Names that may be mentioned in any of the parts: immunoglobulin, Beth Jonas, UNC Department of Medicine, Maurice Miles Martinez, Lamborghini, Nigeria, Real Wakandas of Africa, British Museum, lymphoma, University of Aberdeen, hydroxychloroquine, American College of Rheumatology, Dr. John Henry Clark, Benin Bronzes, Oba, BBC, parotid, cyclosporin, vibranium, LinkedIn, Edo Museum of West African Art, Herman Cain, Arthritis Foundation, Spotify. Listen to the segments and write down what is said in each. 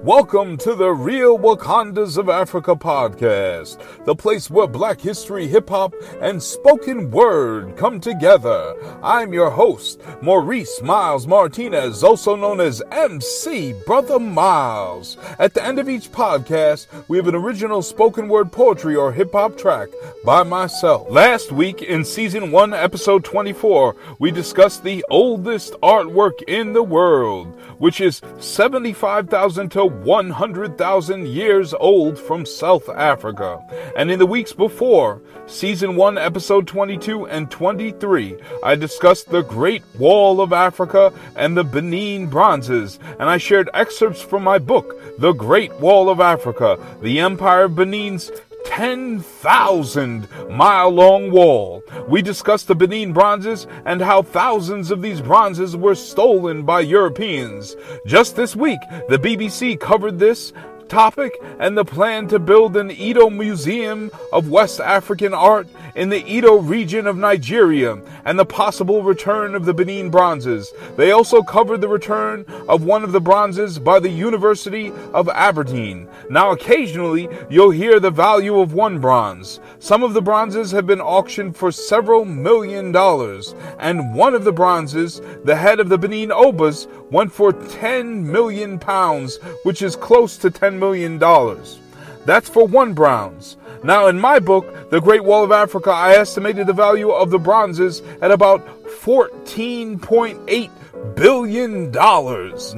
Welcome to the Real Wakandas of Africa podcast, the place where black history, hip-hop, and spoken word come together. I'm your host, Maurice Miles Martinez, also known as MC Brother Miles. At the end of each podcast, we have an original spoken word poetry or hip-hop track by myself. Last week, in Season 1, Episode 24, we discussed the oldest artwork in the world, which is 75,000 to 100,000 years old from South Africa. And in the weeks before, Season 1, Episode 22 and 23, I discussed the Great Wall of Africa and the Benin Bronzes, and I shared excerpts from my book, The Great Wall of Africa, the Empire of Benin's 10,000-mile-long wall. We discussed the Benin Bronzes and how thousands of these bronzes were stolen by Europeans. Just this week, the BBC covered this topic and the plan to build an Edo Museum of West African Art in the Edo region of Nigeria and the possible return of the Benin Bronzes. They also covered the return of one of the bronzes by the University of Aberdeen. Now occasionally you'll hear the value of one bronze. Some of the bronzes have been auctioned for several $1,000,000, and one of the bronzes, the head of the Benin Obas, went for £10 million, which is close to $10 million. That's for one bronze. Now in my book, The Great Wall of Africa, I estimated the value of the bronzes at about $14.8 billion.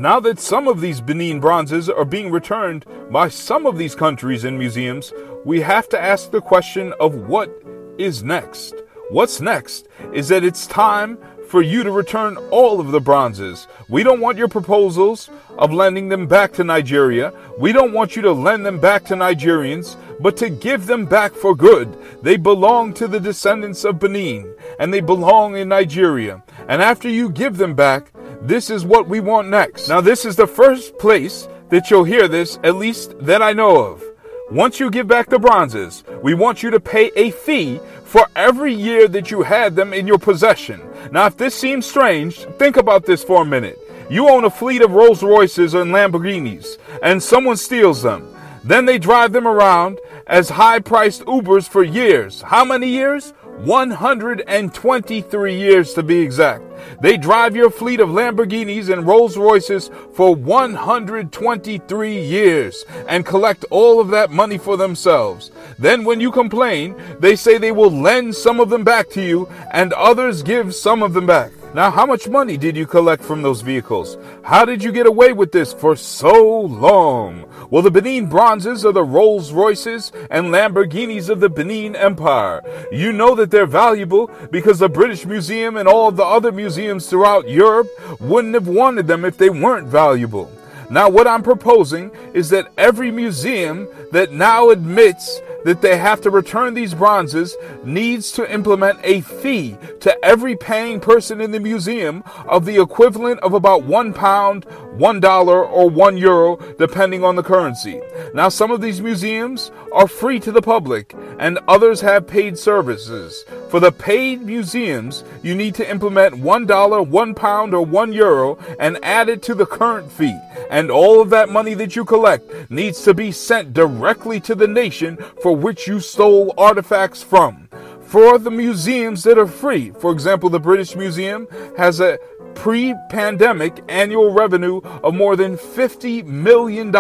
Now that some of these Benin bronzes are being returned by some of these countries and museums, we have to ask the question of what is next. What's next is that it's time for you to return all of the bronzes. We don't want your proposals of lending them back to Nigeria. We don't want you to lend them back to Nigerians, but to give them back for good. They belong to the descendants of Benin, and they belong in Nigeria. And after you give them back, this is what we want next. Now, this is the first place that you'll hear this, at least that I know of. Once you give back the bronzes, we want you to pay a fee for every year that you had them in your possession. Now, if this seems strange, think about this for a minute. You own a fleet of Rolls Royces and Lamborghinis, and someone steals them. Then they drive them around as high-priced Ubers for years. How many years? 123 years to be exact. They drive your fleet of Lamborghinis and Rolls Royces for 123 years and collect all of that money for themselves. Then when you complain, they say they will lend some of them back to you and others give some of them back. Now, how much money did you collect from those vehicles? How did you get away with this for so long? Well, the Benin Bronzes are the Rolls Royces and Lamborghinis of the Benin Empire. You know that they're valuable because the British Museum and all of the other museums throughout Europe wouldn't have wanted them if they weren't valuable. Now, what I'm proposing is that every museum that now admits that they have to return these bronzes, needs to implement a fee to every paying person in the museum of the equivalent of about £1, $1, or €1, depending on the currency. Now, some of these museums are free to the public, and others have paid services. For the paid museums, you need to implement $1, £1, or €1, and add it to the current fee. And all of that money that you collect needs to be sent directly to the nation for which you stole artifacts from. For the museums that are free, for example, the British Museum has a pre-pandemic annual revenue of more than $50 million.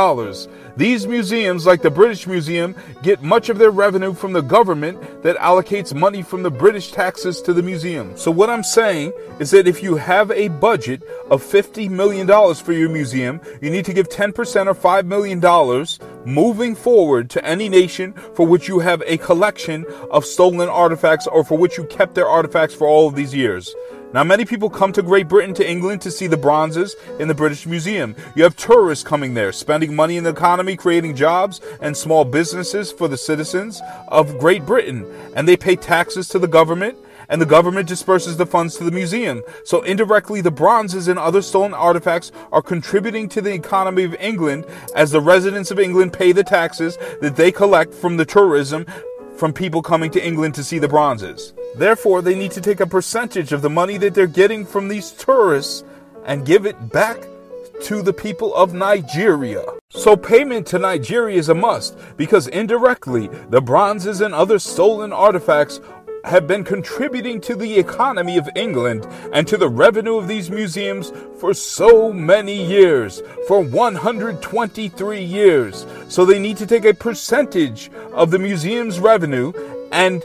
These museums, like the British Museum, get much of their revenue from the government that allocates money from the British taxes to the museum. So what I'm saying is that if you have a budget of $50 million for your museum, you need to give 10% or $5 million moving forward to any nation for which you have a collection of stolen artifacts or for which you kept their artifacts for all of these years. Now, many people come to Great Britain, to England, to see the bronzes in the British Museum. You have tourists coming there, spending money in the economy, creating jobs and small businesses for the citizens of Great Britain. And they pay taxes to the government, and the government disperses the funds to the museum. So indirectly, the bronzes and other stolen artifacts are contributing to the economy of England as the residents of England pay the taxes that they collect from the tourism from people coming to England to see the bronzes. Therefore, they need to take a percentage of the money that they're getting from these tourists and give it back to the people of Nigeria. So payment to Nigeria is a must, because indirectly, the bronzes and other stolen artifacts have been contributing to the economy of England and to the revenue of these museums for so many years, for 123 years. So they need to take a percentage of the museum's revenue, and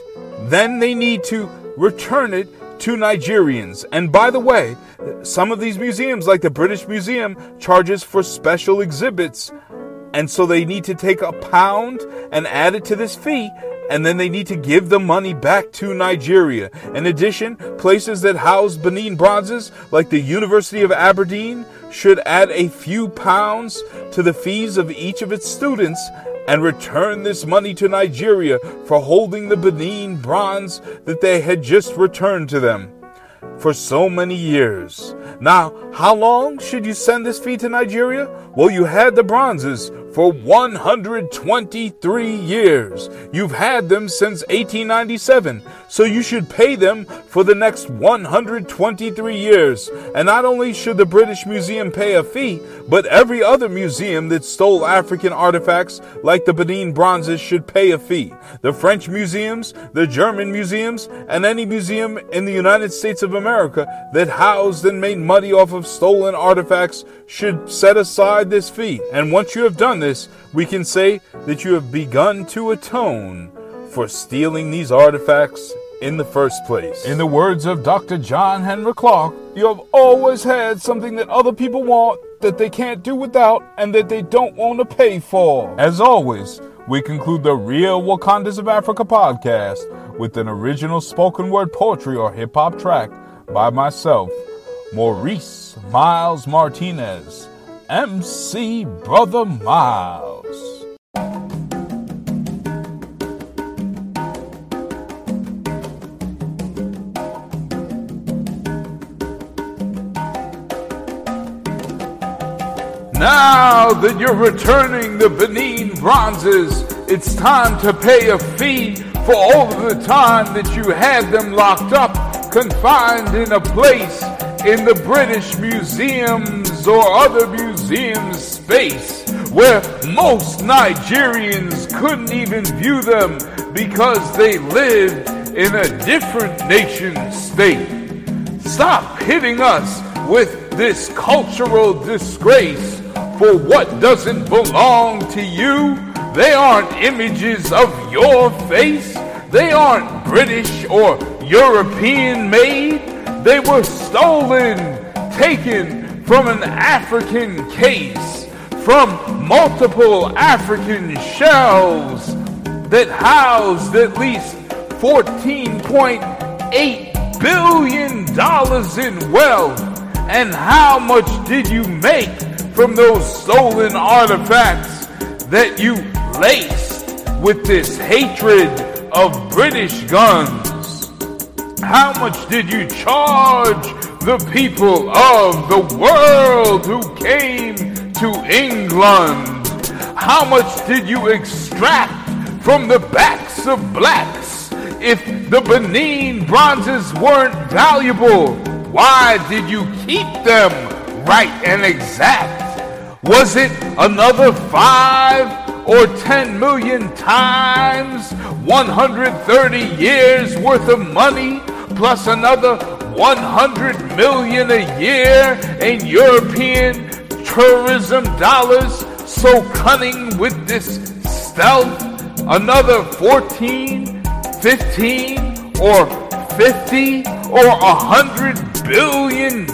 then they need to return it to Nigerians. And by the way, some of these museums, like the British Museum, charges for special exhibits. And so they need to take a pound and add it to this fee, and then they need to give the money back to Nigeria. In addition, places that house Benin bronzes, like the University of Aberdeen, should add a few pounds to the fees of each of its students and return this money to Nigeria for holding the Benin bronze that they had just returned to them for so many years. Now, how long should you send this fee to Nigeria? Well, you had the bronzes for 123 years. You've had them since 1897, so you should pay them for the next 123 years. And not only should the British Museum pay a fee, but every other museum that stole African artifacts, like the Benin bronzes, should pay a fee. The French museums, the German museums, and any museum in the United States of America that housed and made money off of stolen artifacts should set aside this fee. And once you have done this, we can say that you have begun to atone for stealing these artifacts in the first place. In the words of Dr. John Henry Clark, you have always had something that other people want, that they can't do without, and that they don't want to pay for. As always, we conclude the Real Wakandas of Africa podcast with an original spoken word poetry or hip-hop track by myself, Maurice Miles Martinez, MC Brother Miles. Now that you're returning the Benin bronzes, it's time to pay a fee for all of the time that you had them locked up, confined in a place in the British Museum's or other museum's space, where most Nigerians couldn't even view them because they lived in a different nation state. Stop hitting us with this cultural disgrace. For what doesn't belong to you, they aren't images of your face, they aren't British or European made, they were stolen, taken from an African case, from multiple African shelves that housed at least $14.8 billion in wealth. And how much did you make from those stolen artifacts that you laced with this hatred of British guns? How much did you charge the people of the world who came to England? How much did you extract from the backs of blacks? If the Benin bronzes weren't valuable, why did you keep them right and exact? Was it another 5 or 10 million times 130 years worth of money plus another 100 million a year in European tourism dollars, so cunning with this stealth? Another 14, 15 or 50 or $100 billion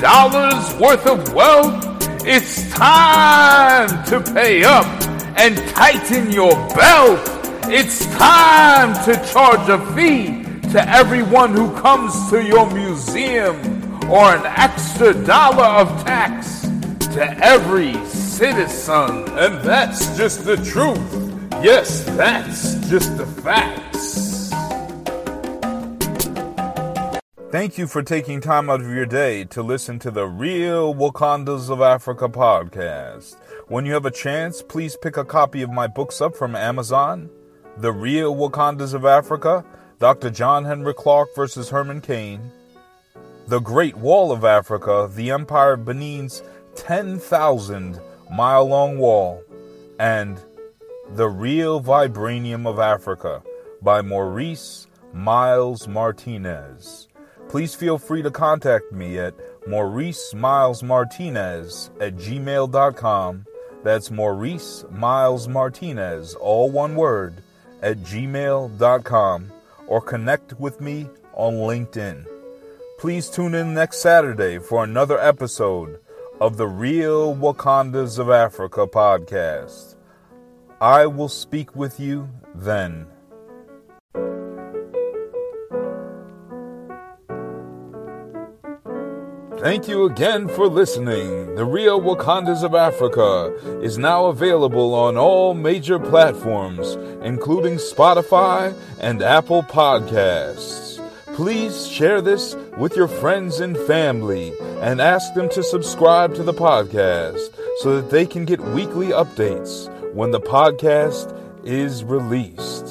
worth of wealth? It's time to pay up and tighten your belt. It's time to charge a fee to everyone who comes to your museum, or an extra dollar of tax to every citizen. And that's just the truth. Yes, that's just the facts. Thank you for taking time out of your day to listen to the Real Wakandas of Africa podcast. When you have a chance, please pick a copy of my books up from Amazon. The Real Wakandas of Africa, Dr. John Henry Clark versus Herman Cain. The Great Wall of Africa, the Empire of Benin's 10,000-mile-long wall. And The Real Vibranium of Africa by Maurice Miles Martinez. Please feel free to contact me at mauricemilesmartinez@gmail.com. That's Maurice Miles Martinez, all one word, @gmail.com, or connect with me on LinkedIn. Please tune in next Saturday for another episode of the Real Wakandas of Africa podcast. I will speak with you then. Thank you again for listening. The Real Wakandas of Africa is now available on all major platforms, including Spotify and Apple Podcasts. Please share this with your friends and family and ask them to subscribe to the podcast so that they can get weekly updates when the podcast is released.